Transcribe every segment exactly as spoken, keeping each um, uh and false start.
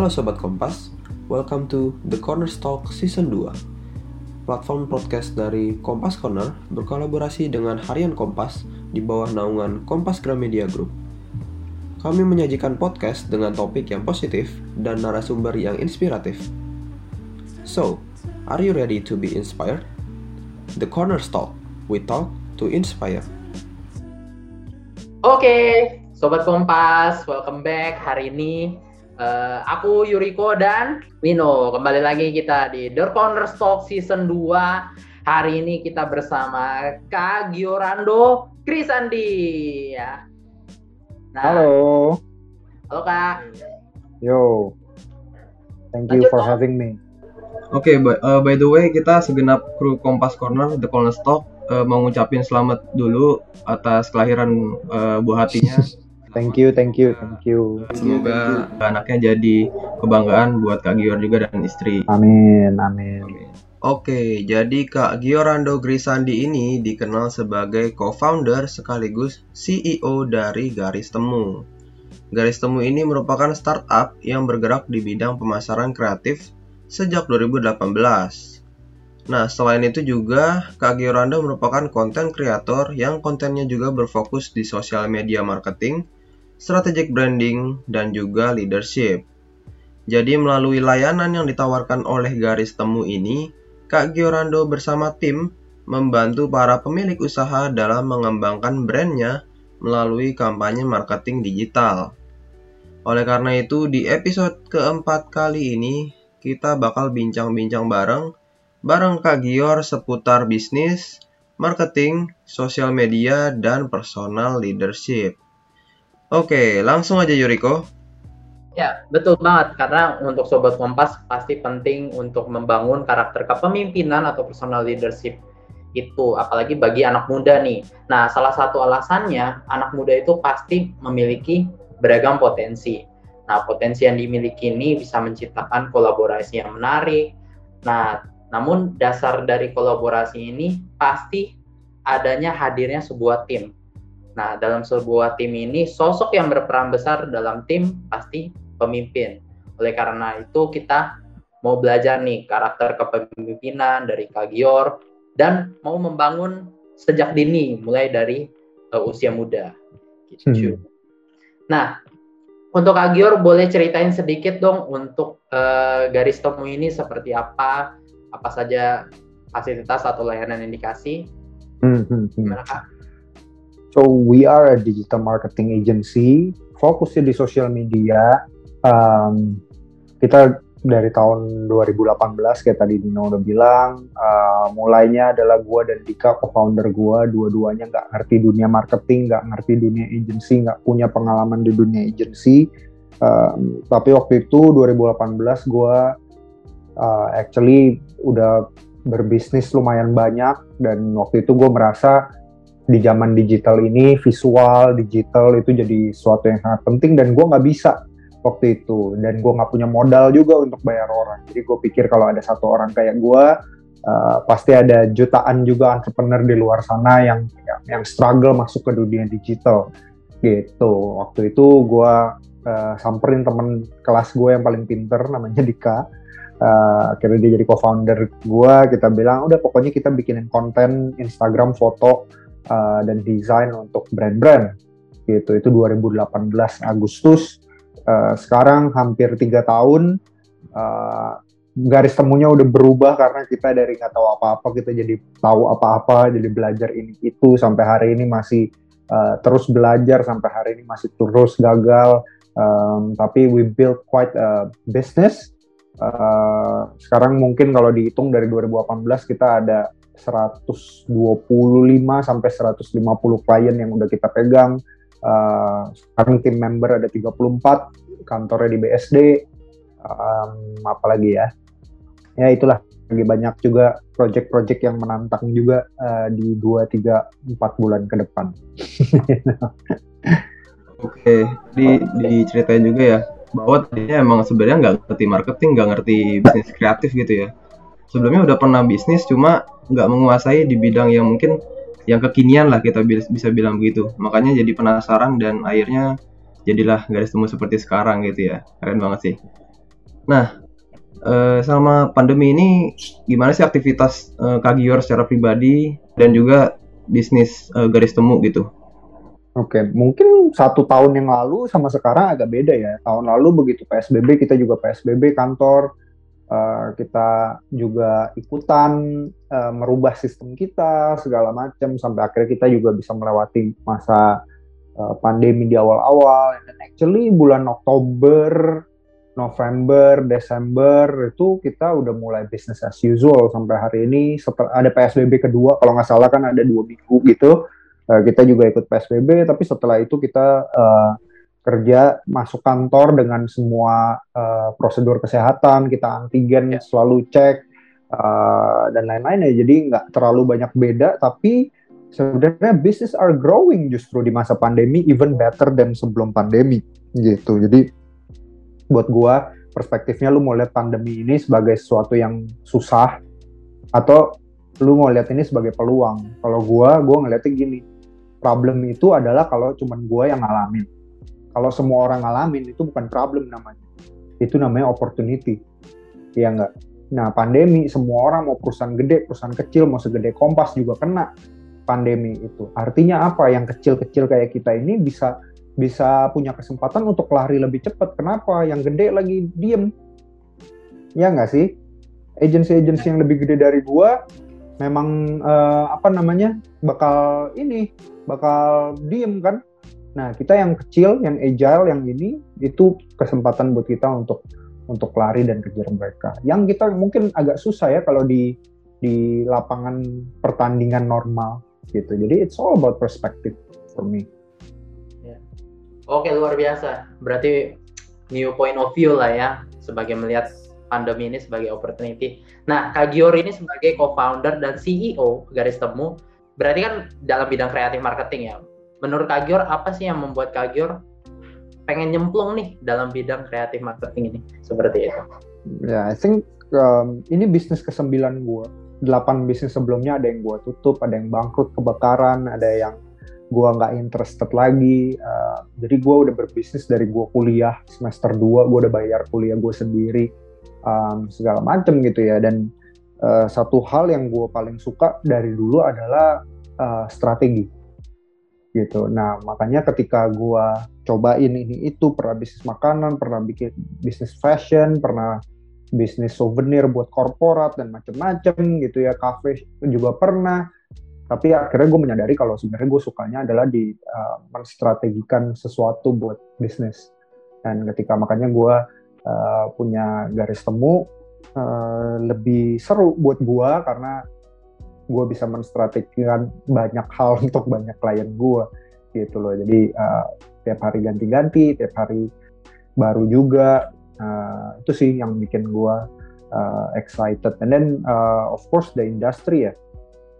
Halo Sobat Kompas, welcome to The Corner Talk Season dua. Platform podcast dari Kompas Corner berkolaborasi dengan Harian Kompas di bawah naungan Kompas Gramedia Group. Kami menyajikan podcast dengan topik yang positif dan narasumber yang inspiratif. So, are you ready to be inspired? The Corner Talk, we talk to inspire. Oke, okay, Sobat Kompas, welcome back hari ini. Uh, aku Yuriko dan Wino, kembali lagi kita di The Corner Talk Season dua. Hari ini kita bersama Kak Giorrando Grissandy. Ya. Nah, halo. Halo Kak. Yo. Thank you Lanjut, for Kak. having me. Oke, okay, by, uh, by the way kita segenap kru Kompas Corner The Corner Talk uh, mau ngucapin selamat dulu atas kelahiran uh, buah hatinya. Thank you, thank you, thank you. Semoga anaknya jadi kebanggaan buat Kak Gior juga dan istri. Amin, amin. amin. Oke, jadi Kak Giorrando Grissandy ini dikenal sebagai co-founder sekaligus C E O dari Garis Temu. Garis Temu ini merupakan startup yang bergerak di bidang pemasaran kreatif sejak dua ribu delapan belas. Nah, selain itu juga, Kak Giorrando merupakan konten kreator yang kontennya juga berfokus di social media marketing, strategic branding, dan juga leadership. Jadi, melalui layanan yang ditawarkan oleh Garis Temu ini, Kak Giorrando bersama tim membantu para pemilik usaha dalam mengembangkan brandnya melalui kampanye marketing digital. Oleh karena itu, di episode keempat kali ini, kita bakal bincang-bincang bareng Bareng Kak Gior seputar bisnis, marketing, sosial media, dan personal leadership. Oke, langsung aja Yuriko. Ya, betul banget. Karena untuk Sobat Kompas pasti penting untuk membangun karakter kepemimpinan atau personal leadership itu. Apalagi bagi anak muda nih. Nah, salah satu alasannya anak muda itu pasti memiliki beragam potensi. Nah, potensi yang dimiliki ini bisa menciptakan kolaborasi yang menarik. Nah, namun dasar dari kolaborasi ini pasti adanya hadirnya sebuah tim. Nah, dalam sebuah tim ini sosok yang berperan besar dalam tim pasti pemimpin. Oleh karena itu kita mau belajar nih karakter kepemimpinan dari Kak Gior dan mau membangun sejak dini mulai dari uh, usia muda. Gitu. Hmm. Nah, untuk Kak Gior boleh ceritain sedikit dong untuk uh, Garis Temu ini seperti apa? Apa saja fasilitas atau layanan yang dikasih? Mm-hmm. Gimana Kak? So we are a digital marketing agency, fokusnya di social media. Um, kita dari tahun dua ribu delapan belas kayak tadi Dino udah bilang, uh, mulainya adalah gue dan Dika, co-founder gue, dua-duanya nggak ngerti dunia marketing, nggak ngerti dunia agency, nggak punya pengalaman di dunia agency. Um, tapi waktu itu dua ribu delapan belas gue Uh, actually udah berbisnis lumayan banyak dan waktu itu gue merasa di zaman digital ini visual, digital itu jadi sesuatu yang sangat penting dan gue gak bisa waktu itu dan gue gak punya modal juga untuk bayar orang, jadi gue pikir kalau ada satu orang kayak gue uh, pasti ada jutaan juga entrepreneur di luar sana yang, yang, yang struggle masuk ke dunia digital gitu. Waktu itu gue uh, samperin temen kelas gue yang paling pinter namanya Dika. Uh, akhirnya dia jadi co-founder gue, kita bilang udah pokoknya kita bikinin konten Instagram, foto, uh, dan desain untuk brand-brand gitu. Itu dua ribu delapan belas Agustus, uh, sekarang hampir tiga tahun, uh, Garis Temunya udah berubah karena kita dari gak tahu apa-apa, kita jadi tahu apa-apa, jadi belajar ini itu, sampai hari ini masih uh, terus belajar, sampai hari ini masih terus gagal, um, tapi we built quite a business. Uh, sekarang mungkin kalau dihitung dari dua ribu delapan belas kita ada seratus dua puluh lima sampai seratus lima puluh klien yang udah kita pegang. Uh, sekarang tim member ada tiga puluh empat, kantornya di B S D, um, apalagi ya. Ya itulah, lagi banyak juga project-project yang menantang juga uh, di dua, tiga, empat bulan ke depan. Oke, di diceritain juga ya. Bahwa tadinya emang sebenarnya nggak ngerti marketing, nggak ngerti bisnis kreatif gitu ya. Sebelumnya udah pernah bisnis, cuma nggak menguasai di bidang yang mungkin yang kekinian lah kita bisa bilang begitu. Makanya jadi penasaran dan akhirnya jadilah Garis Temu seperti sekarang gitu ya. Keren banget sih. Nah, eh, selama pandemi ini gimana sih aktivitas eh, Kak Gior secara pribadi dan juga bisnis eh, Garis Temu gitu? Oke, mungkin satu tahun yang lalu sama sekarang agak beda ya. Tahun lalu begitu P S B B, kita juga P S B B kantor, uh, kita juga ikutan uh, merubah sistem kita, segala macam, sampai akhirnya kita juga bisa melewati masa uh, pandemi di awal-awal. Dan actually bulan Oktober, November, Desember itu kita udah mulai business as usual sampai hari ini. Setel- ada P S B B kedua, kalau nggak salah kan ada dua minggu gitu. Kita juga ikut P S B B, tapi setelah itu kita uh, kerja masuk kantor dengan semua uh, prosedur kesehatan, kita antigen yeah. selalu cek uh, dan lain-lain ya. Jadi nggak terlalu banyak beda, tapi sebenarnya business are growing justru di masa pandemi, even better than sebelum pandemi gitu. Jadi buat gua perspektifnya, lu mau lihat pandemi ini sebagai sesuatu yang susah atau lu mau lihat ini sebagai peluang? Kalau gua, gua ngeliatnya gini. Problem itu adalah kalau cuman gue yang ngalamin. Kalau semua orang ngalamin, itu bukan problem namanya. Itu namanya opportunity. Iya nggak? Nah, pandemi, semua orang, mau perusahaan gede, perusahaan kecil, mau segede Kompas juga kena pandemi itu. Artinya apa? Yang kecil-kecil kayak kita ini bisa bisa punya kesempatan untuk lari lebih cepat. Kenapa? Yang gede lagi diem. Iya nggak sih? Agensi-agensi yang lebih gede dari gua memang eh, apa namanya, bakal ini, bakal diem kan. Nah, kita yang kecil, yang agile, yang ini, itu kesempatan buat kita untuk untuk lari dan kejar mereka. Yang kita mungkin agak susah ya kalau di di lapangan pertandingan normal gitu. Jadi it's all about perspective for me. Ya. Oke, luar biasa. Berarti new point of view lah ya, sebagai melihat pandemi ini sebagai opportunity. Nah, Kak Gior ini sebagai co-founder dan C E O Garis Temu, berarti kan dalam bidang kreatif marketing ya. Menurut Kak Gior, apa sih yang membuat Kak Gior pengen nyemplung nih dalam bidang kreatif marketing ini? Seperti itu. Ya, yeah, I think um, ini bisnis kesembilan gue. Delapan bisnis sebelumnya ada yang gue tutup, ada yang bangkrut, kebakaran, ada yang gue nggak interested lagi. Uh, jadi gue udah berbisnis dari gue kuliah semester dua, gue udah bayar kuliah gue sendiri. Um, segala macam gitu ya. Dan uh, satu hal yang gue paling suka dari dulu adalah uh, strategi gitu. Nah, makanya ketika gue cobain ini itu, pernah bisnis makanan, pernah bikin bisnis fashion, pernah bisnis souvenir buat korporat dan macam-macam gitu ya, kafe juga pernah. Tapi akhirnya gue menyadari kalau sebenarnya gue sukanya adalah di uh, menstrategikan sesuatu buat bisnis. Dan ketika makanya gue Uh, punya Garis Temu, uh, lebih seru buat gua karena gua bisa menstrategikan banyak hal untuk banyak klien gua gitu loh. Jadi uh, tiap hari ganti-ganti, tiap hari baru juga, uh, itu sih yang bikin gua uh, excited. And then uh, of course the industry ya,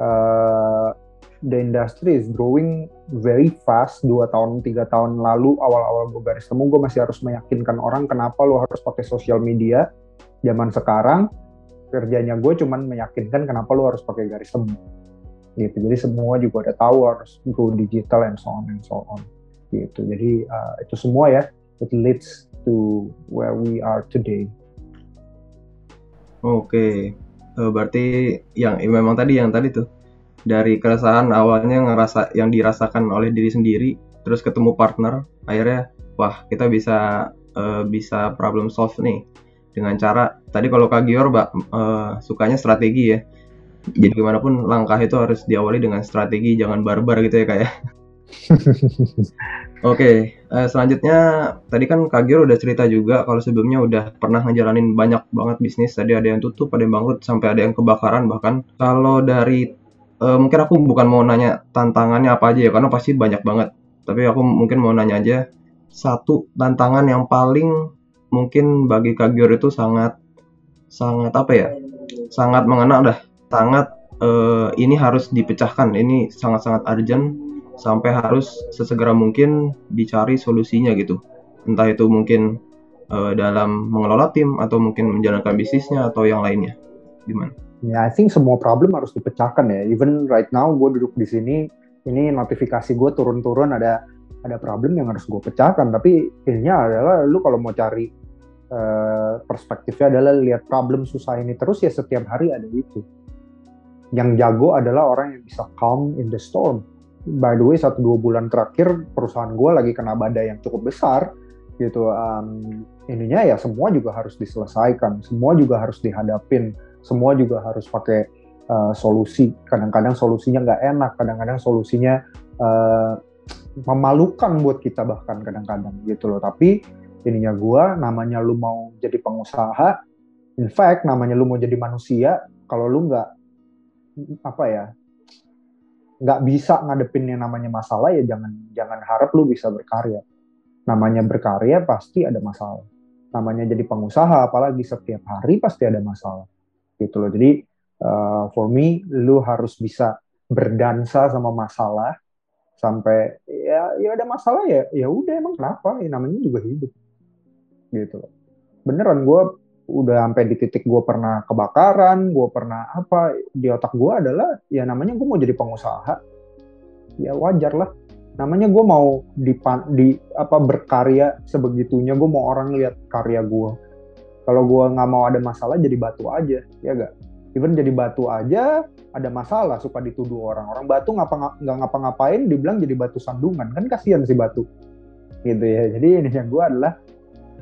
uh, the industry is growing very fast. Dua tahun, tiga tahun lalu, awal-awal gue Garis Temu, gue masih harus meyakinkan orang kenapa lo harus pakai sosial media. Zaman sekarang, kerjanya gue cuman meyakinkan kenapa lo harus pakai Garis Temu. Gitu. Jadi semua juga udah tahu harus go digital and so on and so on. Gitu. Jadi uh, itu semua ya, it leads to where we are today. Oke, okay. uh, berarti yang eh, memang tadi yang tadi tuh. Dari keresahan awalnya ngerasa yang dirasakan oleh diri sendiri, terus ketemu partner, akhirnya wah kita bisa uh, bisa problem solve nih dengan cara tadi kalau Kak Gior bak uh, sukanya strategi ya. Jadi gimana pun langkah itu harus diawali dengan strategi, jangan barbar gitu ya Kak ya. Oke, okay, uh, selanjutnya tadi kan Kak Gior udah cerita juga kalau sebelumnya udah pernah ngejalanin banyak banget bisnis. Tadi ada yang tutup, ada yang bangkrut, sampai ada yang kebakaran bahkan. Kalau dari Uh, mungkin aku bukan mau nanya tantangannya apa aja ya, karena pasti banyak banget. Tapi aku mungkin mau nanya aja, satu tantangan yang paling mungkin bagi Kak Gior itu sangat, sangat apa ya, sangat mengena dah, sangat uh, ini harus dipecahkan, ini sangat-sangat urgent, sampai harus sesegera mungkin dicari solusinya gitu. Entah itu mungkin uh, dalam mengelola tim, atau mungkin menjalankan bisnisnya, atau yang lainnya. Gimana? Ya, yeah, I think semua problem harus dipecahkan ya. Even right now, gue duduk di sini, ini notifikasi gue turun-turun ada ada problem yang harus gue pecahkan. Tapi intinya adalah, lu kalau mau cari uh, uh, perspektifnya adalah lihat problem susah ini terus, ya setiap hari ada itu. Yang jago adalah orang yang bisa calm in the storm. By the way, satu dua bulan terakhir perusahaan gue lagi kena badai yang cukup besar gitu. Um, ininya ya semua juga harus diselesaikan, semua juga harus dihadapin, semua juga harus pakai uh, solusi. Kadang-kadang solusinya nggak enak, kadang-kadang solusinya uh, memalukan buat kita bahkan kadang-kadang gitu loh. Tapi ininya gue, namanya lu mau jadi pengusaha, in fact namanya lu mau jadi manusia, kalau lu nggak apa ya, nggak bisa ngadepin yang namanya masalah, ya jangan jangan harap lu bisa berkarya. Namanya berkarya pasti ada masalah. Namanya jadi pengusaha apalagi setiap hari pasti ada masalah. Gitu loh. Jadi uh, for me, lu harus bisa berdansa sama masalah sampai ya ya ada masalah ya ya udah emang kenapa? Ya namanya juga hidup. Gitu loh. Beneran gue udah sampai di titik gue pernah kebakaran, gue pernah apa, di otak gue adalah ya namanya gue mau jadi pengusaha, ya wajar lah, namanya gue mau dipan, di apa berkarya sebegitunya, gue mau orang lihat karya gue. Kalau gue nggak mau ada masalah jadi batu aja, ya gak? Even jadi batu aja ada masalah, suka dituduh orang orang batu ngapa nggak ngapa-ngapain, dibilang jadi batu sandungan, kan kasihan si batu, gitu ya. Jadi ini yang gue adalah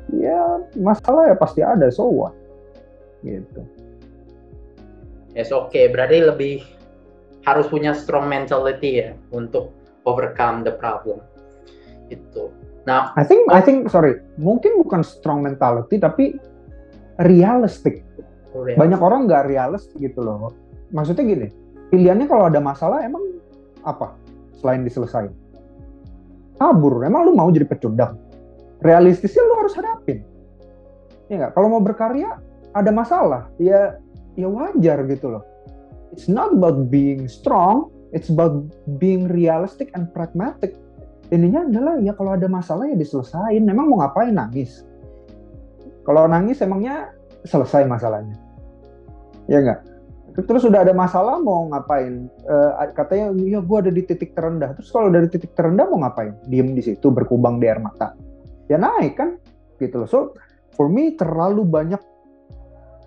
ya masalah ya pasti ada, so what? Gitu. Yes, oke. Okay. Berarti lebih harus punya strong mentality ya untuk overcome the problem. Itu. Nah, I think I think sorry, mungkin bukan strong mentality tapi realistic. realistic. Banyak orang nggak realis gitu loh. Maksudnya gini, pilihannya kalau ada masalah emang apa selain diselesain? Kabur. Emang lu mau jadi pecundang? Realistisnya lu harus hadapin, ya nggak? Kalau mau berkarya ada masalah, ya ya wajar gitu loh. It's not about being strong, it's about being realistic and pragmatic. Intinya adalah ya kalau ada masalah ya diselesain. Emang mau ngapain nangis? Kalau nangis emangnya selesai masalahnya, ya nggak? Terus udah ada masalah mau ngapain? Uh, katanya ya gue ada di titik terendah. Terus kalau dari titik terendah mau ngapain? Diem di situ berkubang di air mata. Ya naik kan, gitu loh. So for me terlalu banyak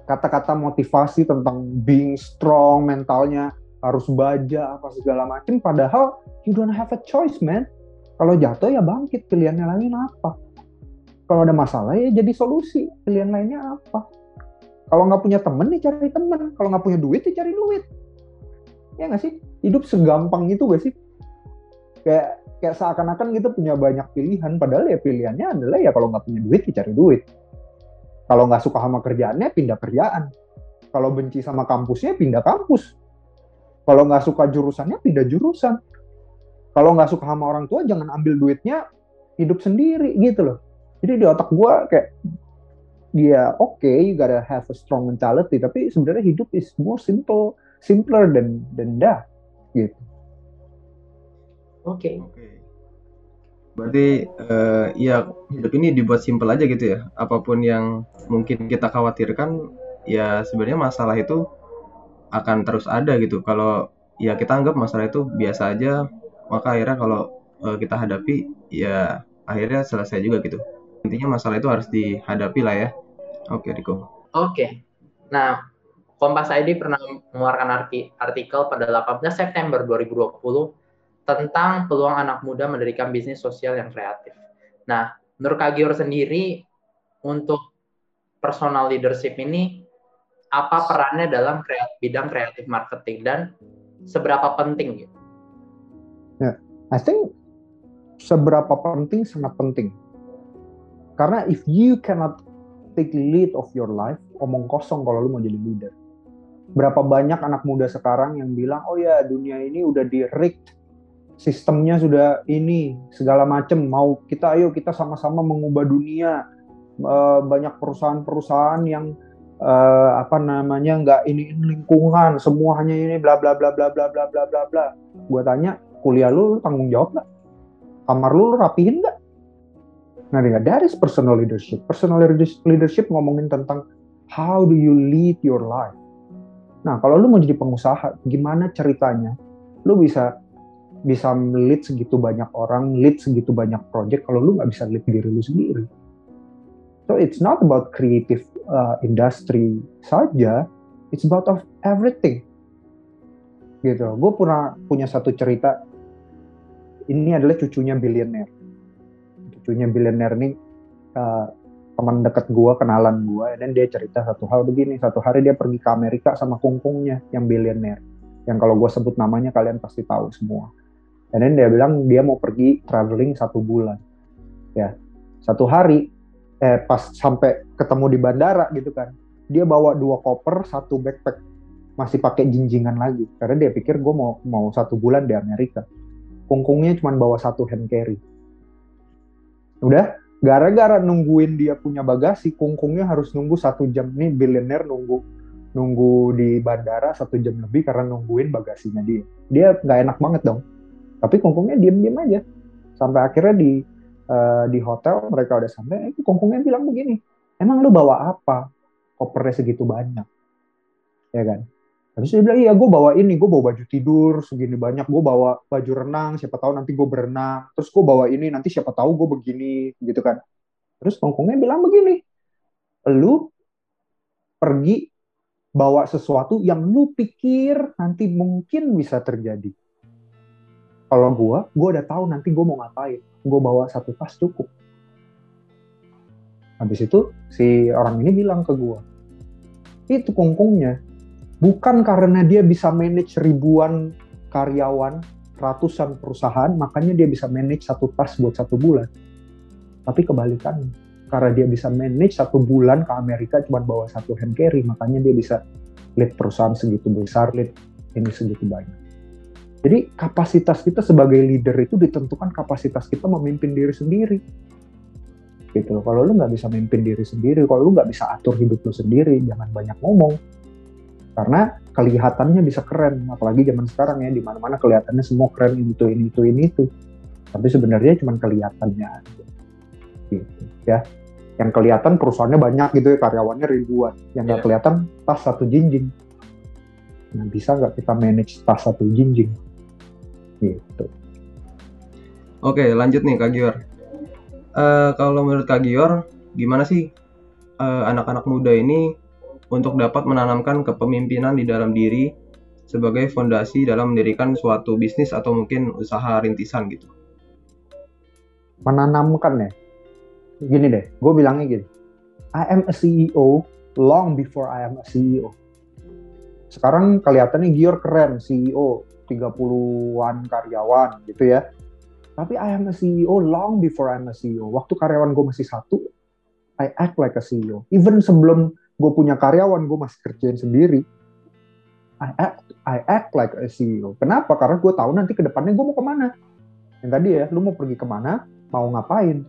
kata-kata motivasi tentang being strong, mentalnya harus baja apa segala macam. Padahal you don't have a choice, man. Kalau jatuh ya bangkit, pilihannya lain apa? Kalau ada masalah ya jadi solusi, pilihan lainnya apa? Kalau nggak punya temen ya cari temen, kalau nggak punya duit ya cari duit. Ya nggak sih? Hidup segampang itu nggak sih? Kayak kayak seakan-akan kita punya banyak pilihan, padahal ya pilihannya adalah ya kalau nggak punya duit ya cari duit, kalau nggak suka sama kerjaannya pindah kerjaan, kalau benci sama kampusnya pindah kampus, kalau nggak suka jurusannya pindah jurusan, kalau nggak suka sama orang tua jangan ambil duitnya, hidup sendiri gitu loh. Jadi di otak gue kayak ya oke, okay, you gotta have a strong mentality, tapi sebenarnya hidup is more simple, simpler than than that gitu. Oke. Okay. Okay. Berarti uh, ya hidup ini dibuat simpel aja gitu ya. Apapun yang mungkin kita khawatirkan, ya sebenarnya masalah itu akan terus ada gitu. Kalau ya kita anggap masalah itu biasa aja, maka akhirnya kalau uh, kita hadapi, ya akhirnya selesai juga gitu. Intinya masalah itu harus dihadapi lah ya. Oke, okay, Riko. Oke. Okay. Nah, Kompas I D pernah mengeluarkan artikel pada delapan belas September dua ribu dua puluh tentang peluang anak muda mendirikan bisnis sosial yang kreatif. Nah, menurut Kak Gior sendiri, untuk personal leadership ini, apa perannya dalam kreatif, bidang kreatif marketing, dan seberapa penting? Gitu? Yeah, I think seberapa penting, sangat penting. Karena if you cannot take lead of your life, omong kosong kalau lu mau jadi leader. Berapa banyak anak muda sekarang yang bilang, oh ya dunia ini udah di-rigged, sistemnya sudah ini segala macam, mau kita ayo kita sama-sama mengubah dunia. E, banyak perusahaan-perusahaan yang e, apa namanya nggak ini lingkungan, semua hanya ini bla bla bla bla bla bla bla bla bla. Gua tanya, kuliah lu, lu tanggung jawab nggak? Kamar lu, lu rapihin nggak? Nah, that is personal leadership. Personal leadership ngomongin tentang how do you lead your life. Nah, kalau lu mau jadi pengusaha, gimana ceritanya lu bisa bisa lead segitu banyak orang, lead segitu banyak project, kalau lu nggak bisa lead diri lu sendiri. So So it's not about creative uh, industry saja, it's about of everything. Gitu. Gue pernah punya satu cerita. Ini adalah cucunya bilioner. Cucunya bilioner nih uh, teman dekat gue, kenalan gue, dan dia cerita satu hal begini. Satu hari dia pergi ke Amerika sama kungkungnya yang bilioner. Yang kalau gue sebut namanya kalian pasti tahu semua. Dan dia bilang dia mau pergi traveling satu bulan. Ya, satu hari eh, pas sampai ketemu di bandara gitu kan, dia bawa dua koper, satu backpack. Masih pakai jinjingan lagi, karena dia pikir gue mau mau satu bulan di Amerika. Kungkungnya cuma bawa satu hand carry. Udah, gara-gara nungguin dia punya bagasi, kungkungnya harus nunggu satu jam. Nih billionaire nunggu nunggu di bandara satu jam lebih karena nungguin bagasinya dia. Dia nggak enak banget dong. Tapi kungkungnya diem-diem aja. Sampai akhirnya di uh, di hotel mereka udah sampai. Eh, kungkungnya bilang begini, emang lu bawa apa? Kopernya segitu banyak, ya kan? Habis dia bilang, iya gue bawa ini, gue bawa baju tidur segini banyak, gue bawa baju renang, siapa tahu nanti gue berenang, terus gue bawa ini, nanti siapa tahu gue begini, gitu kan. Terus kongkongnya bilang begini, lu pergi bawa sesuatu yang lu pikir nanti mungkin bisa terjadi. Kalau gue, gue udah tahu nanti gue mau ngapain, gue bawa satu tas cukup. Habis itu, si orang ini bilang ke gue, itu kongkongnya, bukan karena dia bisa manage ribuan karyawan, ratusan perusahaan, makanya dia bisa manage satu tas buat satu bulan. Tapi kebalikannya, karena dia bisa manage satu bulan ke Amerika cuma bawa satu hand carry, makanya dia bisa lead perusahaan segitu besar, lead ini segitu banyak. Jadi kapasitas kita sebagai leader itu ditentukan kapasitas kita memimpin diri sendiri. Gitu loh. Kalau lu nggak bisa memimpin diri sendiri, kalau lu nggak bisa atur hidup lu sendiri, jangan banyak ngomong. Karena kelihatannya bisa keren, apalagi zaman sekarang ya, di mana-mana kelihatannya semua keren, itu, ini, itu, ini, itu. Tapi sebenarnya cuma kelihatannya aja. Gitu, ya. Yang kelihatan perusahaannya banyak gitu ya, karyawannya ribuan. Yang nggak yeah. kelihatan tas satu jinjing. Nah, bisa nggak kita manage tas satu jinjing? Gitu. Oke, lanjut nih Kak Gior. Uh, kalau menurut Kak Gior, gimana sih uh, anak-anak muda ini untuk dapat menanamkan kepemimpinan di dalam diri sebagai fondasi dalam mendirikan suatu bisnis atau mungkin usaha rintisan gitu? Menanamkan ya? Gini deh, gue bilangnya gini. I am a C E O long before I am a C E O. Sekarang kelihatannya Gior keren, C E O, tiga puluhan karyawan gitu ya. Tapi I am a C E O long before I am a C E O. Waktu karyawan gue masih satu, I act like a C E O. Even sebelum gue punya karyawan, gue masih kerjain sendiri. I act, I act like a C E O. Kenapa? Karena gue tahu nanti ke depannya gue mau kemana. Yang tadi ya, lu mau pergi kemana, mau ngapain.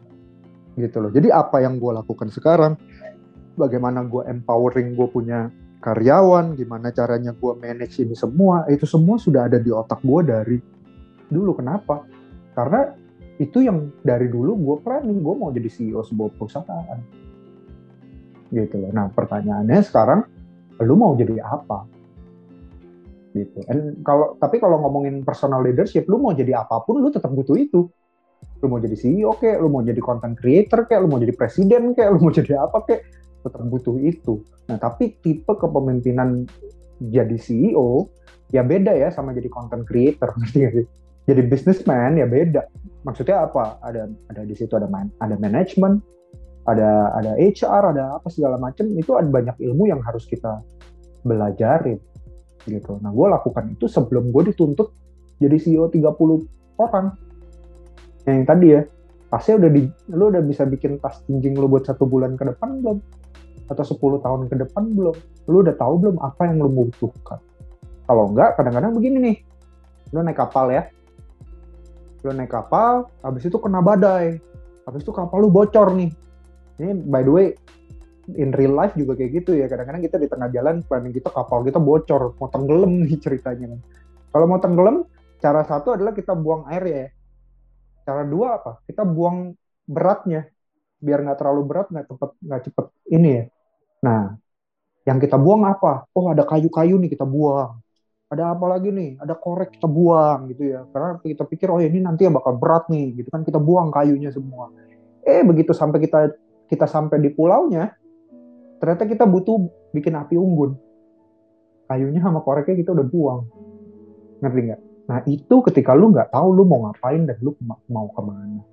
Gitu loh. Jadi apa yang gue lakukan sekarang, bagaimana gue empowering gue punya karyawan, gimana caranya gue manage ini semua, itu semua sudah ada di otak gue dari dulu. Kenapa? Karena itu yang dari dulu gue planning, gue mau jadi C E O sebuah perusahaan. Gitu loh. Nah pertanyaannya sekarang, lu mau jadi apa? Gitu. And kalau tapi kalau ngomongin personal leadership, lu mau jadi apapun, lu tetap butuh itu. Lu mau jadi C E O kek, lu mau jadi content creator kek, lu mau jadi presiden kek, lu mau jadi apa kek, tetap butuh itu. Nah tapi tipe kepemimpinan jadi C E O ya beda ya sama jadi content creator, ngerti nggak sih? Jadi businessman ya beda. Maksudnya apa? Ada ada di situ ada man, ada management. Ada ada H R, ada apa segala macam, itu ada banyak ilmu yang harus kita belajarin gitu. Nah gue lakukan itu sebelum gue dituntut jadi C E O tiga puluh orang. Yang tadi ya, tasnya udah di, lu udah bisa bikin tas jinjing lu buat satu bulan ke depan belum? Atau sepuluh tahun ke depan belum? Lu udah tahu belum apa yang lu butuhkan? Kalau enggak, kadang-kadang begini nih, lu naik kapal ya, lu naik kapal, habis itu kena badai, habis itu kapal lu bocor nih. Ini by the way, in real life juga kayak gitu ya. Kadang-kadang kita di tengah jalan, planning kita kapal kita bocor, mau tenggelam nih ceritanya. Kalau mau tenggelam, cara satu adalah kita buang air ya. Cara dua apa? Kita buang beratnya, biar nggak terlalu berat, nggak cepet, nggak cepet ini ya. Nah, yang kita buang apa? Oh ada kayu-kayu nih kita buang. Ada apa lagi nih? Ada korek kita buang gitu ya. Karena kita pikir oh ya ini nanti bakal berat nih, gitu kan kita buang kayunya semua. Eh begitu sampai kita kita sampai di pulaunya, ternyata kita butuh bikin api unggun. Kayunya sama koreknya kita udah buang. Ngerti nggak? Nah itu ketika lu nggak tahu lu mau ngapain dan lu mau kemana.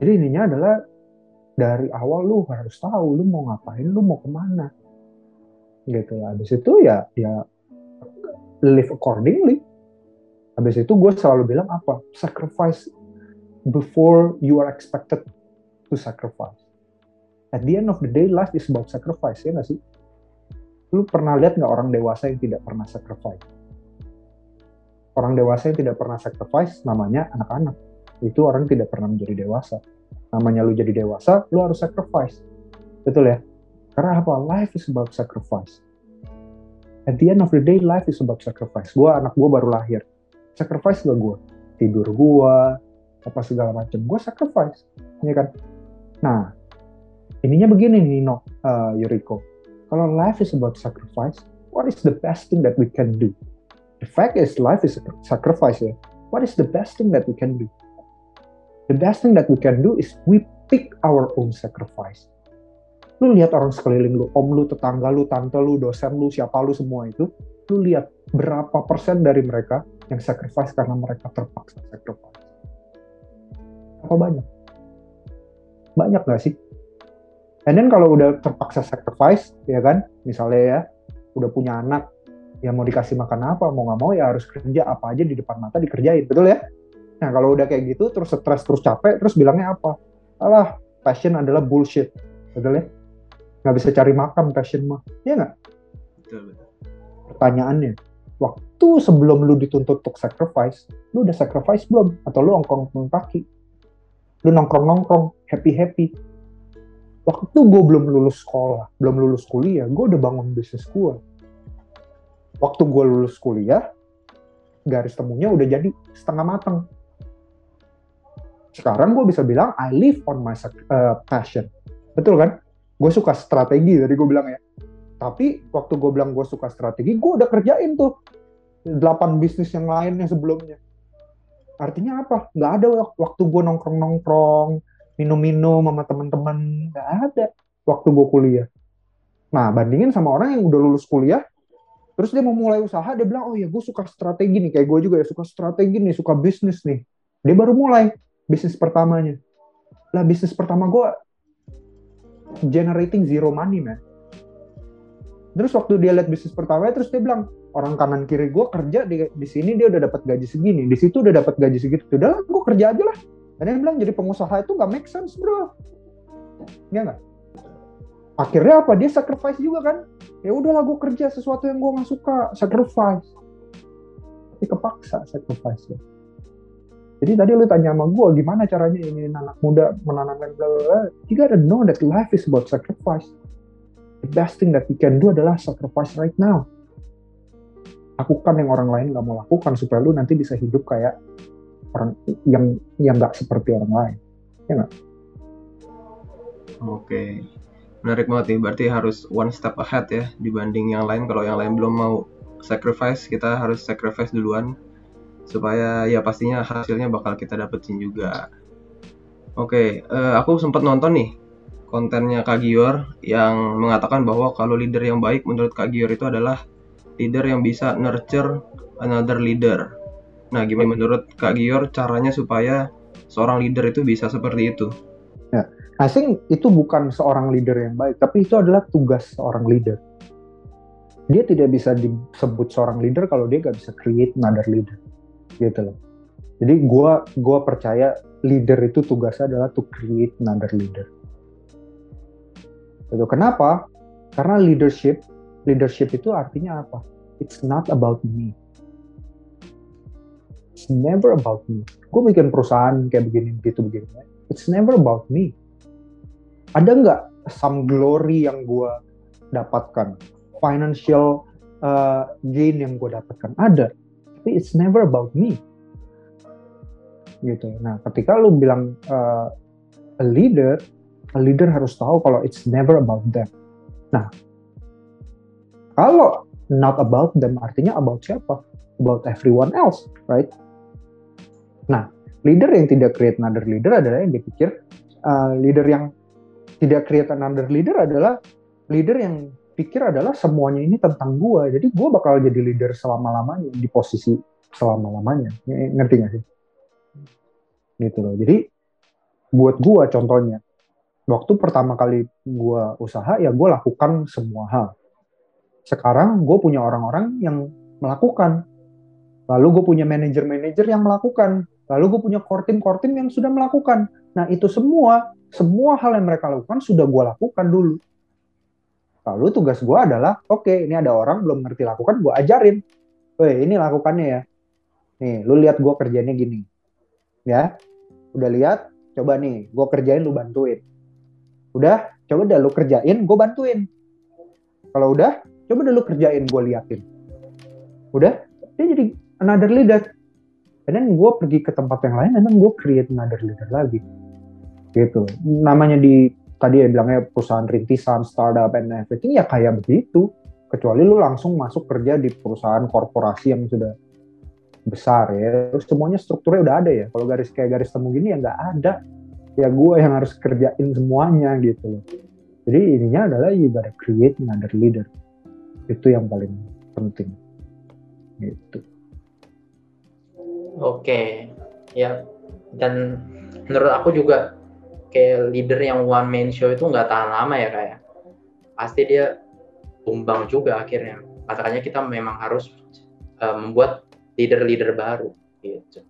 Jadi intinya adalah dari awal lu harus tahu lu mau ngapain, lu mau kemana. Gitu lah. Habis itu ya, ya live accordingly. Habis itu gue selalu bilang apa? Sacrifice before you are expected to sacrifice. At the end of the day, life is about sacrifice, ya nggak sih? Lu pernah lihat nggak orang dewasa yang tidak pernah sacrifice? Orang dewasa yang tidak pernah sacrifice, namanya anak-anak. Itu orang tidak pernah menjadi dewasa. Namanya lu jadi dewasa, lu harus sacrifice. Betul ya? Karena apa? Life is about sacrifice. At the end of the day, life is about sacrifice. Gua, anak gua baru lahir. Sacrifice gak gua? Tidur gua, apa segala macam. Gua sacrifice. Ya kan? Nah, ininya begini Nino, uh, Yuriko. Kalau life is about sacrifice, what is the best thing that we can do? The fact is, life is sacrifice. Ya. What is the best thing that we can do? The best thing that we can do is we pick our own sacrifice. Lu lihat orang sekeliling lu, om lu, tetangga lu, tante lu, dosen lu, siapa lu semua itu, lu lihat berapa persen dari mereka yang sacrifice karena mereka terpaksa sacrifice. Apa banyak? Banyak nggak sih? And then kalau udah terpaksa sacrifice, ya kan, misalnya ya, udah punya anak, ya mau dikasih makan apa, mau nggak mau ya harus kerja apa aja di depan mata dikerjain, betul ya? Nah kalau udah kayak gitu, terus stres, terus capek, terus bilangnya apa? Alah, passion adalah bullshit, betul ya? Nggak bisa cari makan passion mah, ya nggak? Betul. Pertanyaannya, waktu sebelum lu dituntut untuk sacrifice, lu udah sacrifice belum? Atau lu ongkong-ongkong kaki? Lu nongkrong-nongkrong, happy-happy? Waktu gue belum lulus sekolah, belum lulus kuliah, gue udah bangun bisnis gue. Waktu gue lulus kuliah, Garis Temunya udah jadi setengah matang. Sekarang gue bisa bilang, I live on my uh, passion. Betul kan? Gue suka strategi, tadi gue bilang ya. Tapi waktu gue bilang gue suka strategi, gue udah kerjain tuh delapan bisnis yang lainnya sebelumnya. Artinya apa? Gak ada waktu gue nongkrong-nongkrong, minum-minum sama teman-teman, nggak ada waktu gue kuliah. Nah bandingin sama orang yang udah lulus kuliah, terus dia mau mulai usaha, dia bilang, oh ya gue suka strategi nih, kayak gue juga ya suka strategi nih, suka bisnis nih. Dia baru mulai bisnis pertamanya. Lah bisnis pertama gue generating zero money man. Terus waktu dia lihat bisnis pertamanya, terus dia bilang, orang kanan kiri gue kerja di, di sini dia udah dapat gaji segini, di situ udah dapat gaji segitu, udah lah gue kerja aja lah. Dan dia bilang jadi pengusaha itu gak make sense bro. Ya gak? Akhirnya apa? Dia sacrifice juga kan? Ya udahlah gue kerja sesuatu yang gue gak suka. Sacrifice. Tapi kepaksa sacrifice. Jadi tadi lu tanya sama gue gimana caranya ini anak muda menanamkan blablabla. You gotta know that life is about sacrifice. The best thing that you can do adalah sacrifice right now. Lakukan yang orang lain gak mau lakukan supaya lu nanti bisa hidup kayak orang yang yang nggak seperti orang lain, ya nggak? Oke, okay. Menarik banget nih. Berarti harus one step ahead ya dibanding yang lain. Kalau yang lain belum mau sacrifice, kita harus sacrifice duluan supaya ya pastinya hasilnya bakal kita dapetin juga. Oke, okay. uh, aku sempat nonton nih kontennya Kak Gior yang mengatakan bahwa kalau leader yang baik menurut Kak Gior itu adalah leader yang bisa nurture another leader. Nah, gimana menurut Kak Gior caranya supaya seorang leader itu bisa seperti itu? Ya, I think itu bukan seorang leader yang baik, tapi itu adalah tugas seorang leader. Dia tidak bisa disebut seorang leader kalau dia nggak bisa create another leader, gitu loh. Jadi gua gua percaya leader itu tugasnya adalah to create another leader. Itu kenapa? Karena leadership, leadership itu artinya apa? It's not about me. It's never about me. Gue bikin perusahaan kayak begini, begitu, begini. It's never about me. Ada nggak some glory yang gue dapatkan? Financial uh, gain yang gue dapatkan? Ada. Tapi it's never about me. Gitu. Nah, ketika lu bilang uh, a leader, a leader harus tahu kalau it's never about them. Nah, kalau not about them, artinya about siapa? About everyone else, right? Nah, leader yang tidak create another leader adalah yang dipikir uh, leader yang tidak create another leader adalah leader yang pikir adalah semuanya ini tentang gua, jadi gua bakal jadi leader selama-lamanya di posisi selama-lamanya, ngerti gak sih? Gitu loh. Jadi buat gua contohnya waktu pertama kali gua usaha, ya gua lakukan semua hal. Sekarang gua punya orang-orang yang melakukan, lalu gua punya manajer-manajer yang melakukan, lalu gua punya core team-core team yang sudah melakukan. Nah itu semua, semua hal yang mereka lakukan sudah gue lakukan dulu. Lalu tugas gue adalah, oke okay, ini ada orang belum ngerti lakukan, gue ajarin. Weh ini lakukannya ya. Nih lu lihat gue kerjanya gini. Ya, udah lihat, coba nih gue kerjain lu bantuin. Udah, coba dah lu kerjain, gue bantuin. Kalau udah, coba dah lu kerjain, gue liatin. Udah, dia jadi another leader. Dan gue pergi ke tempat yang lain, dan gue create another leader lagi. Gitu. Namanya di, tadi ya bilangnya perusahaan rintisan, startup, and everything, ya kayak begitu. Kecuali lu langsung masuk kerja di perusahaan korporasi yang sudah besar ya. Terus semuanya strukturnya udah ada ya. Kalau garis kayak garis temu gini ya nggak ada. Ya gue yang harus kerjain semuanya gitu. Jadi ininya adalah you gotta create another leader. Itu yang paling penting. Gitu. Oke, ya, dan menurut aku juga kayak leader yang one man show itu nggak tahan lama ya kayak, pasti dia tumbang juga akhirnya. Makanya kita memang harus uh, membuat leader-leader baru. Gitu.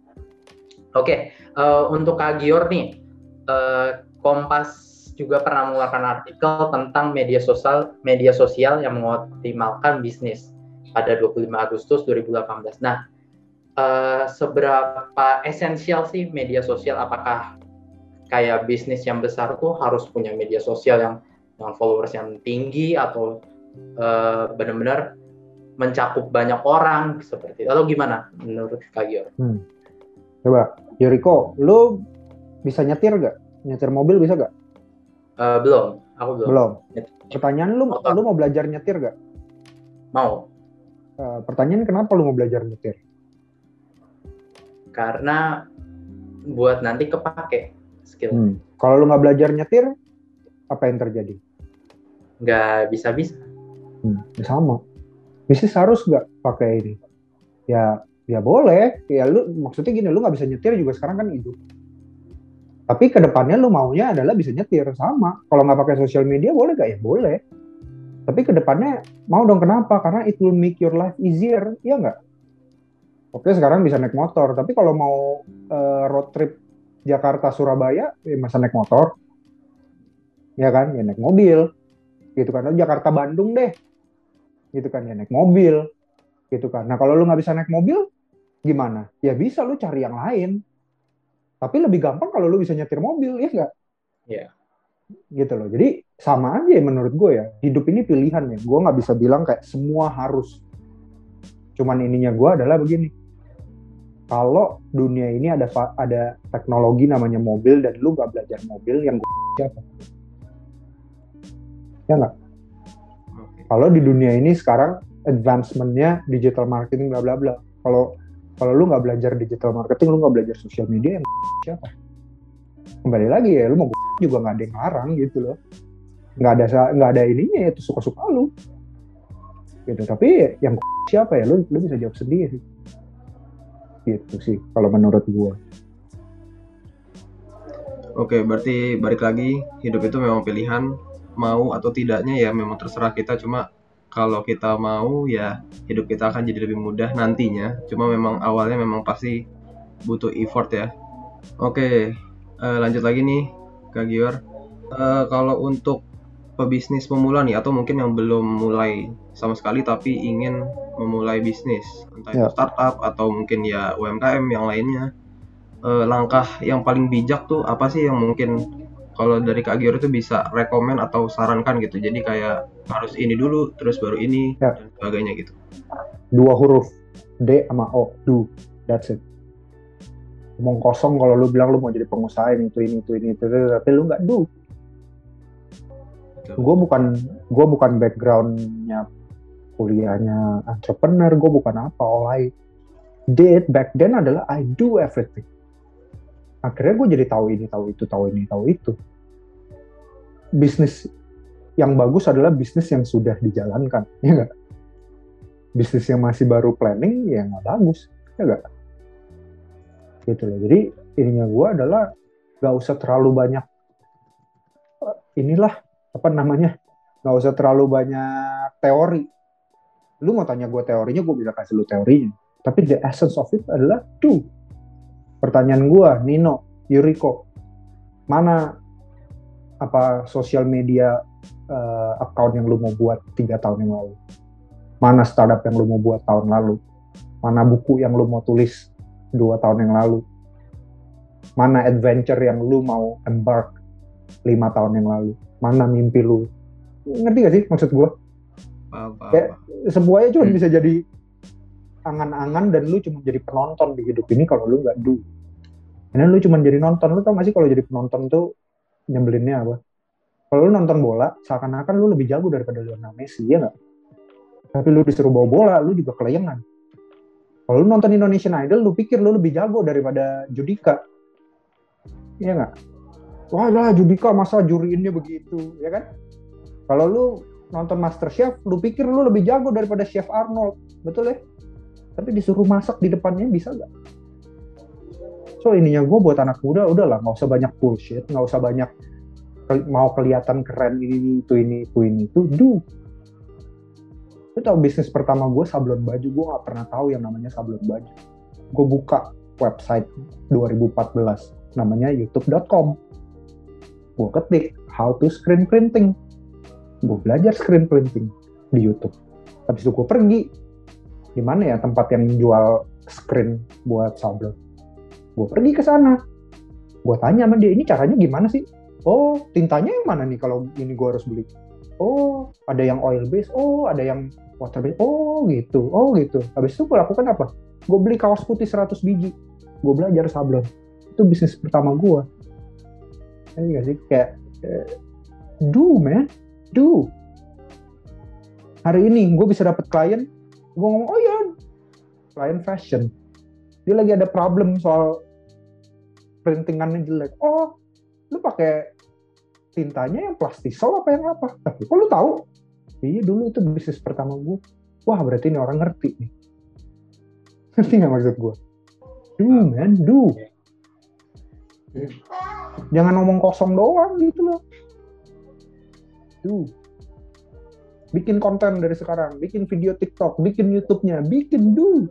Oke, uh, untuk Kak Gior nih, uh, Kompas juga pernah mengeluarkan artikel tentang media sosial, media sosial yang mengoptimalkan bisnis pada dua puluh lima Agustus dua ribu delapan belas. Nah. Uh, seberapa esensial sih media sosial? Apakah kayak bisnis yang besar tuh harus punya media sosial yang dengan followers yang tinggi atau uh, benar-benar mencakup banyak orang seperti itu? Atau gimana menurut Kak Gior? Hmm. Coba, Yoriko, lu bisa nyetir gak? Nyetir mobil bisa gak? Uh, belum, aku belum. Belum. Pertanyaan lu, Motor. Lu mau belajar nyetir gak? Mau. Uh, pertanyaan kenapa lu mau belajar nyetir? Karena buat nanti kepake skill. Hmm. Kalau lu nggak belajar nyetir, apa yang terjadi? Nggak bisa-bisa. Hmm, sama. Bisnis harus nggak pakai ini? Ya, ya boleh. Ya lu maksudnya gini, lu nggak bisa nyetir juga sekarang kan hidup. Tapi kedepannya lu maunya adalah bisa nyetir sama. Kalau nggak pakai sosial media boleh nggak? Ya boleh. Tapi kedepannya mau dong kenapa? Karena it will make your life easier, ya nggak? Oke sekarang bisa naik motor, tapi kalau mau uh, road trip Jakarta-Surabaya, ya masa naik motor? Ya kan, ya naik mobil. Gitu kan, Jakarta-Bandung deh. Gitu kan, ya naik mobil. Gitu kan, nah kalau lu nggak bisa naik mobil, gimana? Ya bisa lu cari yang lain. Tapi lebih gampang kalau lu bisa nyetir mobil, ya nggak? Iya. Yeah. Gitu loh, jadi sama aja ya menurut gue ya. Hidup ini pilihan ya, gue nggak bisa bilang kayak semua harus. Cuman ininya gue adalah begini. Kalau dunia ini ada ada teknologi namanya mobil dan lu gak belajar mobil yang gue siapa? Ya nggak? Kalau di dunia ini sekarang advancement-nya digital marketing bla bla bla. Kalau kalau lu nggak belajar digital marketing, lu nggak belajar social media yang siapa? Kembali lagi ya, lu mau gue juga nggak ada yang larang gitu loh. Nggak ada nggak ada ininya, itu suka suka lu. Gitu tapi yang siapa ya lu, lu bisa jawab sendiri sih. Gitu sih kalau menurut gua. Oke, berarti balik lagi, hidup itu memang pilihan, mau atau tidaknya ya memang terserah kita. Cuma kalau kita mau ya hidup kita akan jadi lebih mudah nantinya. Cuma memang awalnya memang pasti butuh effort ya. Oke, uh, lanjut lagi nih Kak Gior. Uh, kalau untuk pebisnis pemula nih atau mungkin yang belum mulai sama sekali tapi ingin memulai bisnis, entah itu ya startup atau mungkin ya U M K M yang lainnya, eh, langkah yang paling bijak tuh apa sih yang mungkin kalau dari Kak Gior itu bisa rekomen atau sarankan gitu? Jadi kayak harus ini dulu terus baru ini ya, dan sebagainya gitu. Dua huruf, D sama O, do, that's it. Omong kosong kalau lu bilang lu mau jadi pengusaha ini itu ini itu ini itu, tapi lu nggak do. Gue bukan gue bukan backgroundnya kuliahnya entrepreneur, gue bukan apa. All I did back then adalah I do everything. Akhirnya gue jadi tahu ini tahu itu tahu ini tahu itu. bisnis yang bagus adalah bisnis yang sudah dijalankan, ya nggak? Bisnis yang masih baru planning, ya nggak bagus, ya nggak? Gitu loh. Jadi ininya gue adalah nggak usah terlalu banyak inilah apa namanya, nggak usah terlalu banyak teori. Lu mau tanya gue teorinya, gue bisa kasih lu teorinya. Tapi the essence of it adalah do. Pertanyaan gue, Nino, Yuriko, mana apa social media uh, account yang lu mau buat tiga tahun yang lalu? Mana startup yang lu mau buat tahun lalu? Mana buku yang lu mau tulis dua tahun yang lalu? Mana adventure yang lu mau embark lima tahun yang lalu? Mana mimpi lu? Ngerti gak sih maksud gue? Kayak semuanya cuma hmm. bisa jadi angan-angan dan lu cuma jadi penonton di hidup ini kalau lu gak do. Karena lu cuma jadi nonton. Lu tau gak sih kalau jadi penonton tuh nyebelinnya apa? Kalau lu nonton bola, seakan-akan lu lebih jago daripada Lionel Messi, ya gak? Tapi lu disuruh bawa bola, lu juga kelayangan. Kalau lu nonton Indonesian Idol, lu pikir lu lebih jago daripada Judika, ya gak? Wah lah, Judika masa juriinnya begitu, ya kan? Kalau lu nonton MasterChef, lu pikir lu lebih jago daripada Chef Arnold, betul ya? Tapi disuruh masak di depannya, bisa gak? So ininya gue buat anak muda, udahlah gak usah banyak bullshit, gak usah banyak mau kelihatan keren ini, itu, ini, itu, ini, itu, do. Lu tau bisnis pertama gue sablon baju, gue gak pernah tahu yang namanya sablon baju. Gue buka website dua ribu empat belas, namanya youtube dot com. Gue ketik, how to screen printing. Gue belajar screen printing di YouTube. Habis itu gue pergi, di mana ya tempat yang jual screen buat sablon. Gue pergi ke sana, gue tanya sama dia, ini caranya gimana sih? Oh, tintanya yang mana nih kalau ini gue harus beli? Oh, ada yang oil base, oh ada yang water base, oh gitu, oh gitu. Habis itu gue lakukan apa? Gue beli kaos putih seratus biji, gue belajar sablon. Itu bisnis pertama gue. Ini gak sih? Kayak, do man, do. Hari ini gue bisa dapet klien, gue ngomong, oh ya, klien fashion. Dia lagi ada problem soal printingannya jelek. Oh, lu pakai tintanya yang plastisol apa yang apa? Tapi kok lu tahu? Iya, dulu itu bisnis pertama gue. Wah, berarti ini orang ngerti nih. Ngerti nggak maksud gue? Do man, do. Jangan ngomong kosong doang gitu loh. Do. Bikin konten dari sekarang, bikin video TikTok, bikin YouTube-nya, bikin do.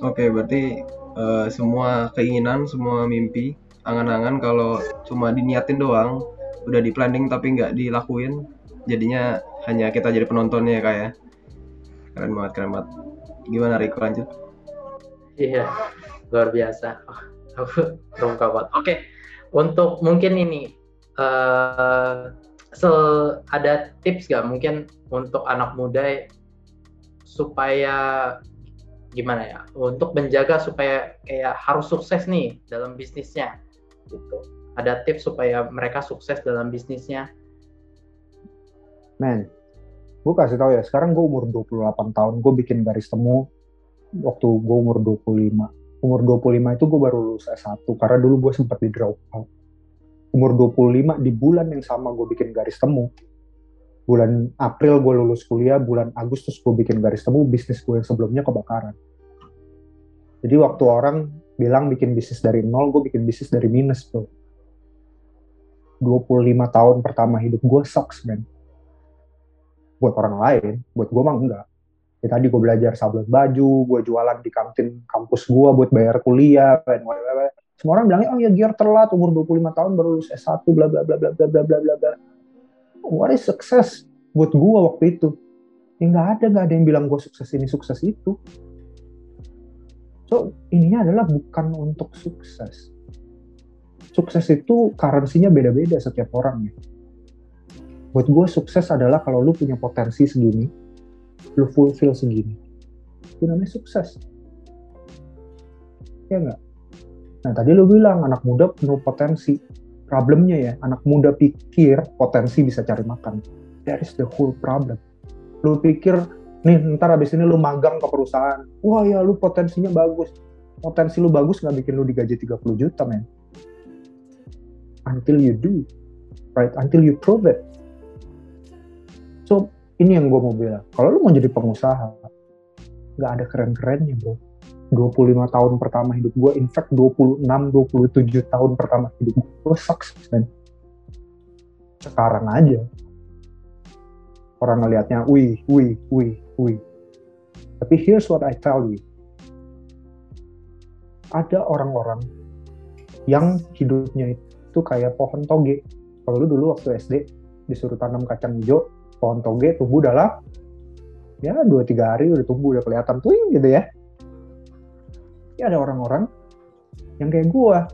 Oke, okay, berarti uh, semua keinginan, semua mimpi, angan-angan kalau cuma diniatin doang, udah di-planning tapi nggak dilakuin, jadinya hanya kita jadi penontonnya ya, Kak, ya. Keren banget, keren banget. Gimana, Riko? Lanjut. Iya, yeah, luar biasa. Aku dong kawan. Oke, untuk mungkin ini, uh, so, ada tips nggak mungkin untuk anak muda supaya... gimana ya, untuk menjaga supaya kayak harus sukses nih dalam bisnisnya gitu. Ada tips supaya mereka sukses dalam bisnisnya? Men, gue kasih tau ya, sekarang gue umur dua puluh delapan tahun, gue bikin Garis Temu waktu gue umur dua puluh lima. Umur dua puluh lima itu gue baru lulus S satu, karena dulu gue sempat di drop out. Umur dua puluh lima, di bulan yang sama gue bikin Garis Temu. Bulan April gue lulus kuliah, bulan Agustus gue bikin Garis Temu, bisnis gue yang sebelumnya kebakaran. Jadi waktu orang bilang bikin bisnis dari nol, gue bikin bisnis dari minus tuh. dua puluh lima tahun pertama hidup gue sucks, man. Buat orang lain, buat gue mah enggak. Ya tadi gue belajar sablon baju, gue jualan di kantin kampus gue buat bayar kuliah, dan whatever. Semua orang bilangnya, oh ya Gior telat, umur dua puluh lima tahun baru lulus S satu, bla bla bla bla bla bla bla bla. What is success buat gue waktu itu? Ya nggak ada, nggak ada yang bilang gue sukses ini, sukses itu. So, ininya adalah bukan untuk sukses. Sukses itu currency-nya beda-beda setiap orang. Ya. Buat gue sukses adalah kalau lu punya potensi segini, lu fulfill segini. Itu namanya sukses. Ya nggak? Nah, tadi lu bilang anak muda penuh potensi. Problemnya ya, anak muda pikir potensi bisa cari makan. That is the whole problem. Lu pikir, nih ntar abis ini lu magang ke perusahaan. Wah ya lu potensinya bagus. Potensi lu bagus gak bikin lu digaji tiga puluh juta, men. Until you do. right? Until you prove it. So, ini yang gue mau bilang. Kalau lu mau jadi pengusaha, gak ada keren-kerennya, bro. dua puluh lima tahun pertama hidup gue, in fact dua puluh enam, dua puluh tujuh tahun pertama hidup gue, sucks, man. Sekarang aja. Orang ngelihatnya, wih, wih, wih, wih. Tapi here's what I tell you. Ada orang-orang yang hidupnya itu kayak pohon toge. Kalau lu dulu waktu S D disuruh tanam kacang hijau, pohon toge tumbuh dalam ya dua tiga hari udah tumbuh, udah kelihatan tuing gitu ya. Ya ada orang-orang yang kayak gua,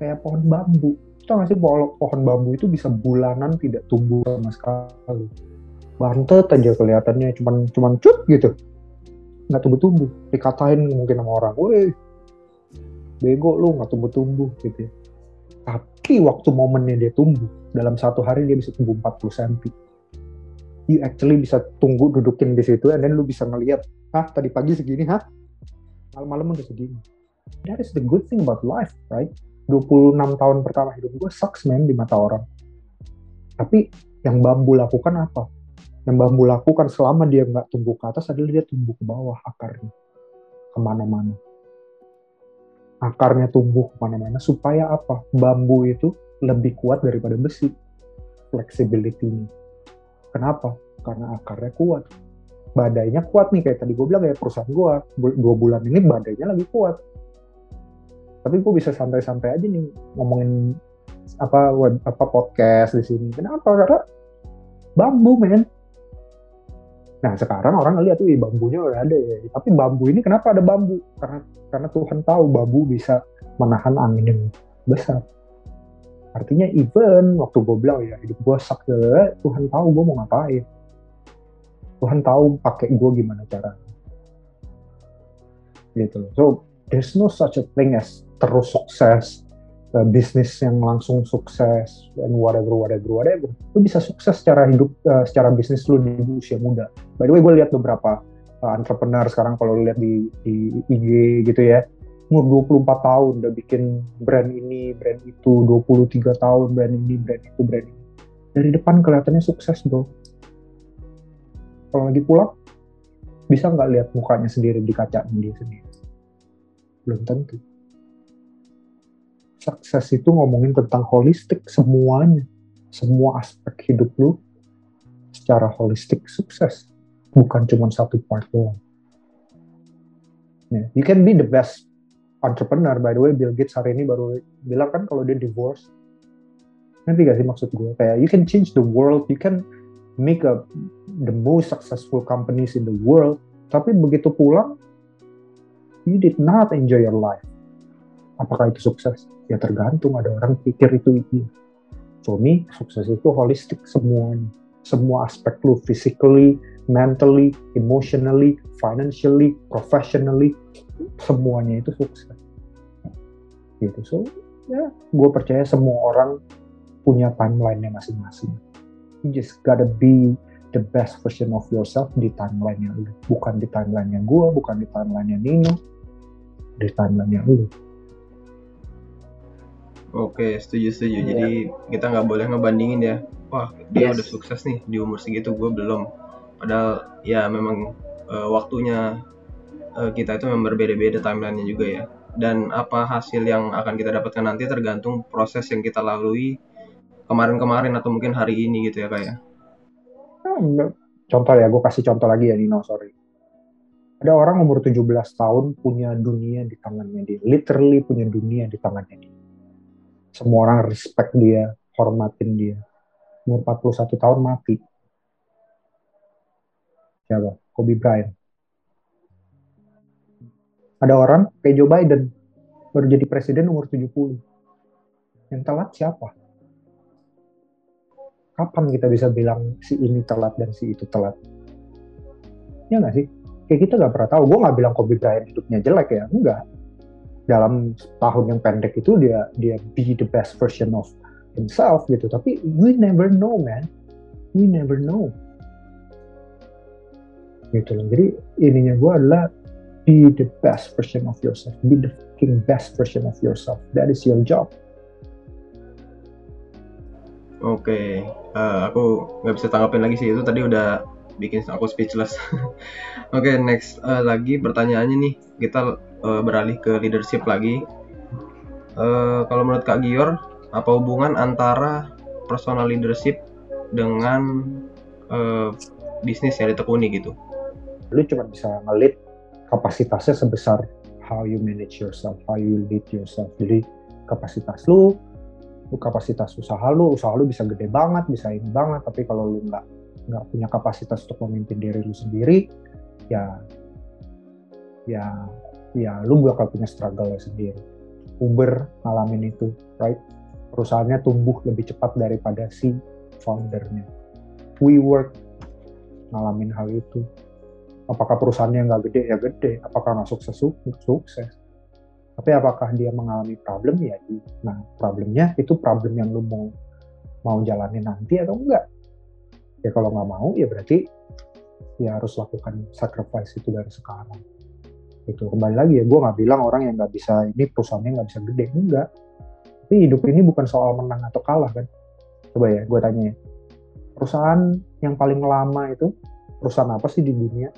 kayak pohon bambu. Tau gak sih pohon bambu itu bisa bulanan tidak tumbuh sama sekali. Bantet aja kelihatannya, cuman cuman cut gitu. Nggak tumbuh-tumbuh, dikatain mungkin sama orang, weh, bego lu nggak tumbuh-tumbuh gitu ya. Tapi waktu momennya dia tumbuh, dalam satu hari dia bisa tumbuh empat puluh sentimeter. You actually bisa tunggu dudukin di situ, and then lu bisa ngelihat, ah tadi pagi segini, hah malam-malam udah segini. That is the good thing about life, right? dua puluh enam tahun pertama hidup gue sucks, man, di mata orang. Tapi yang bambu lakukan apa? Yang bambu lakukan selama dia nggak tumbuh ke atas adalah dia tumbuh ke bawah akarnya, kemana-mana. Akarnya tumbuh kemana-mana supaya apa? Bambu itu lebih kuat daripada besi, flexibility-nya. Kenapa? Karena akarnya kuat. Badainya kuat nih, kayak tadi gue bilang ya perusahaan gue, dua bulan ini badainya lagi kuat. Tapi gue bisa santai-santai aja nih ngomongin apa web, apa podcast di sini. Kenapa? Karena bambu, men. Nah sekarang orang ngeliat tuh, bambunya udah ada ya. Tapi bambu ini kenapa ada bambu? Karena karena Tuhan tahu bambu bisa menahan angin yang besar. Artinya even waktu gue bilang ya hidup gue sak, Tuhan tahu gue mau ngapain. Tuhan tahu pakai gue gimana caranya. Gitu loh. So there's no such a thing as terus sukses, uh, bisnis yang langsung sukses and whatever whatever whatever. Lu bisa sukses secara hidup, uh, secara bisnis lu di usia muda. By the way, gue lihat beberapa entrepreneur sekarang kalau lihat di, di I G gitu ya, umur dua puluh empat tahun udah bikin brand ini, brand itu, dua puluh tiga tahun brand ini, brand itu, brand ini. Dari depan kelihatannya sukses, bro. Kalau lagi pulang, bisa nggak lihat mukanya sendiri di kaca dia sendiri? Belum tentu. Sukses itu ngomongin tentang holistik semuanya, semua aspek hidup lu secara holistik sukses. Bukan cuma satu part doang. Yeah. You can be the best entrepreneur. By the way, Bill Gates hari ini baru bilang kan kalau dia divorce. Nanti gak sih maksud gue? Kayak you can change the world, you can make a, the most successful companies in the world. Tapi begitu pulang, you did not enjoy your life. Apakah itu sukses? Ya tergantung, ada orang pikir itu itu. For me, sukses itu holistik semuanya. Semua aspek lu, physically, mentally, emotionally, financially, professionally, semuanya itu sukses. Gitu, so ya, gue percaya semua orang punya timeline-nya masing-masing. You just gotta be the best version of yourself di timeline-nya lu, bukan di timeline-nya gue, bukan di timeline-nya Nino, di timeline-nya lu. Oke, setuju setuju. Yeah. Jadi kita nggak boleh ngebandingin ya. Wah, dia yes. udah sukses nih di umur segitu, gue belum. Padahal ya memang uh, waktunya uh, kita itu memang berbeda-beda timelinenya juga ya. Dan apa hasil yang akan kita dapatkan nanti tergantung proses yang kita lalui kemarin-kemarin atau mungkin hari ini gitu ya kak ya. Contoh ya, gue kasih contoh lagi ya Nino, sorry. Ada orang umur tujuh belas tahun punya dunia di tangannya dia. Literally punya dunia di tangannya dia. Semua orang respect dia, hormatin dia. Umur empat puluh satu tahun mati. Siapa? Kobe Bryant. Ada orang kayak Joe Biden, baru jadi presiden umur tujuh puluh. Yang telat siapa? Kapan kita bisa bilang si ini telat dan si itu telat? Ya nggak sih? Kayak kita nggak pernah tahu. Gue nggak bilang Kobe Bryant hidupnya jelek ya, enggak. Dalam tahun yang pendek itu dia dia be the best version of himself gitu. Tapi we never know, man. We never know. Gitu loh. Jadi ininya gue adalah be the best version of yourself, be the fucking best version of yourself. That is your job. Oke, uh, aku nggak bisa tanggapin lagi sih, itu tadi udah bikin aku speechless. Oke, next uh, lagi pertanyaannya nih, kita uh, beralih ke leadership lagi. Uh, kalau menurut Kak Gior, apa hubungan antara personal leadership dengan uh, bisnis yang ditekuni gitu? Lu cuma bisa nge-lead kapasitasnya sebesar how you manage yourself, how you lead yourself. Jadi kapasitas lu, lu kapasitas usaha lu, usaha lu bisa gede banget, bisa ini banget, tapi kalau lu nggak nggak punya kapasitas untuk memimpin diri lu sendiri, ya, ya, ya lu bakal punya struggle sendiri. Uber ngalamin itu, right? Perusahaannya tumbuh lebih cepat daripada si foundernya. WeWork ngalamin hal itu. Apakah perusahaannya nggak gede? Ya gede. Apakah nggak sukses? Sukses. Tapi apakah dia mengalami problem? Ya iya. Nah, problemnya itu problem yang lu mau mau jalani nanti atau enggak? Ya kalau nggak mau, ya berarti ya harus lakukan sacrifice itu dari sekarang. Itu kembali lagi ya, gue nggak bilang orang yang nggak bisa ini perusahaannya nggak bisa gede, enggak. Tapi hidup ini bukan soal menang atau kalah kan. Coba ya gue tanya ya, perusahaan yang paling lama itu perusahaan apa sih di dunia?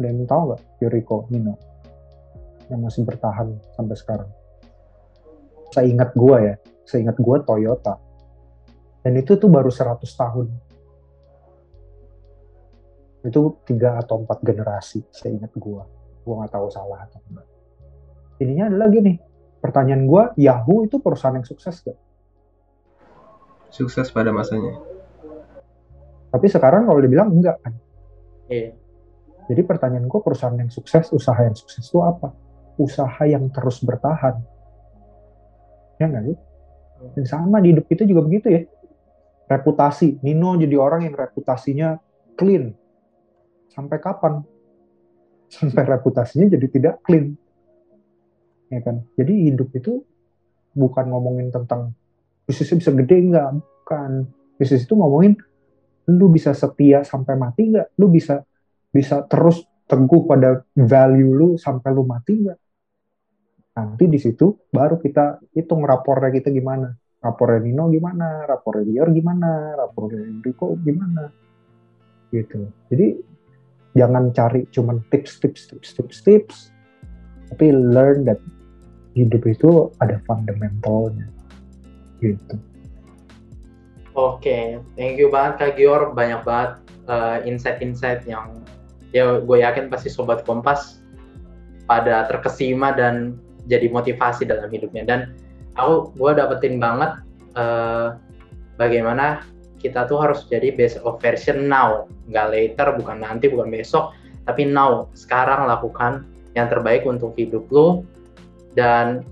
Ada yang tahu nggak? Yuriko Mino yang masih bertahan sampai sekarang. Seingat gue ya, seingat gue Toyota, dan itu tuh baru seratus tahun. Itu tiga atau empat generasi, saya ingat gue. Gue gak tahu salah atau enggak. Ininya ada lagi nih, pertanyaan gue, Yahoo itu perusahaan yang sukses gak? Sukses pada masanya. Tapi sekarang kalau dibilang enggak kan? Iya. Yeah. Jadi pertanyaan gue, perusahaan yang sukses, usaha yang sukses itu apa? Usaha yang terus bertahan. Ya gak sih? Dan sama di hidup kita juga begitu ya. Reputasi, Nino jadi orang yang reputasinya clean. Sampai kapan? Sampai reputasinya jadi tidak clean. Ya kan? Jadi hidup itu bukan ngomongin tentang bisnisnya bisa gede enggak, bukan. Bisnis itu ngomongin lu bisa setia sampai mati enggak? Lu bisa bisa terus teguh pada value lu sampai lu mati enggak? Nanti di situ baru kita hitung rapornya kita gimana. Rapornya Nino gimana, rapornya Dior gimana, rapornya Rico gimana. Gitu. Jadi jangan cari cuman tips, tips, tips, tips, tips. Tapi learn that hidup itu ada fundamentalnya. Gitu. Oke, okay. Thank you banget Kak Gior. Banyak banget uh, insight-insight yang ya gue yakin pasti Sobat Kompas pada terkesima dan jadi motivasi dalam hidupnya. Dan aku gue dapetin banget uh, bagaimana kita tuh harus jadi best of version now, nggak later, bukan nanti, bukan besok, tapi now, sekarang lakukan yang terbaik untuk hidup lu. Dan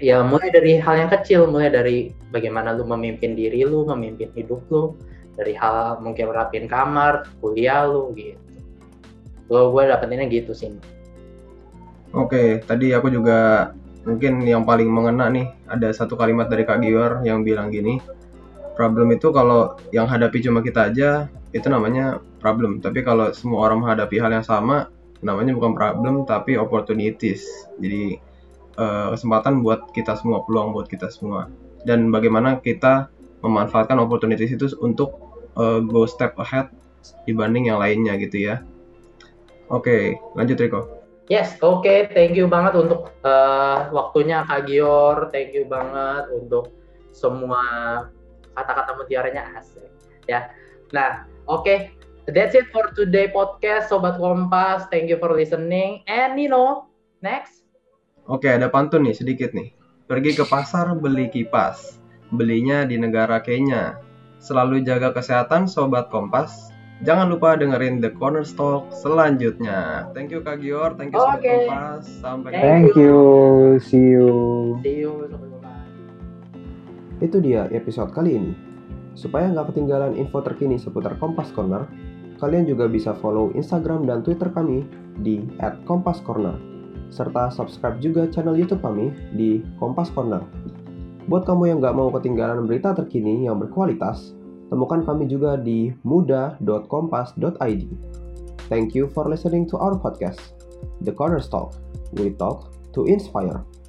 ya mulai dari hal yang kecil, mulai dari bagaimana lu memimpin diri lu, memimpin hidup lu, dari hal mungkin rapiin kamar, kuliah lu gitu. Lo gue dapetinnya gitu sih. Oke, tadi aku juga mungkin yang paling mengena nih, ada satu kalimat dari Kak Gior yang bilang gini, problem itu kalau yang hadapi cuma kita aja, itu namanya problem. Tapi kalau semua orang menghadapi hal yang sama, namanya bukan problem, tapi opportunities. Jadi eh, kesempatan buat kita semua, peluang buat kita semua. Dan bagaimana kita memanfaatkan opportunities itu untuk eh, go step ahead dibanding yang lainnya gitu ya. Oke, lanjut Riko. Yes, oke. Okay. Thank you banget untuk uh, waktunya Kak Gior. Thank you banget untuk semua kata-kata mutiaranya, asik ya. Nah, oke, okay. That's it for today podcast Sobat Kompas. Thank you for listening. And Nino, next. Oke, okay, ada pantun nih sedikit nih. Pergi ke pasar beli kipas, belinya di negara Kenya. Selalu jaga kesehatan Sobat Kompas. Jangan lupa dengerin The Corner Talk selanjutnya. Thank you Kak Gior, thank you Sobat okay. Kompas. Sampai jumpa. Thank you. you, see you. See you. Itu dia episode kali ini. Supaya nggak ketinggalan info terkini seputar Kompas Corner, kalian juga bisa follow Instagram dan Twitter kami di et kompas corner, serta subscribe juga channel YouTube kami di Kompas Corner. Buat kamu yang nggak mau ketinggalan berita terkini yang berkualitas, temukan kami juga di muda dot kompas dot i d. Thank you for listening to our podcast, The Corner Talk. We talk to inspire.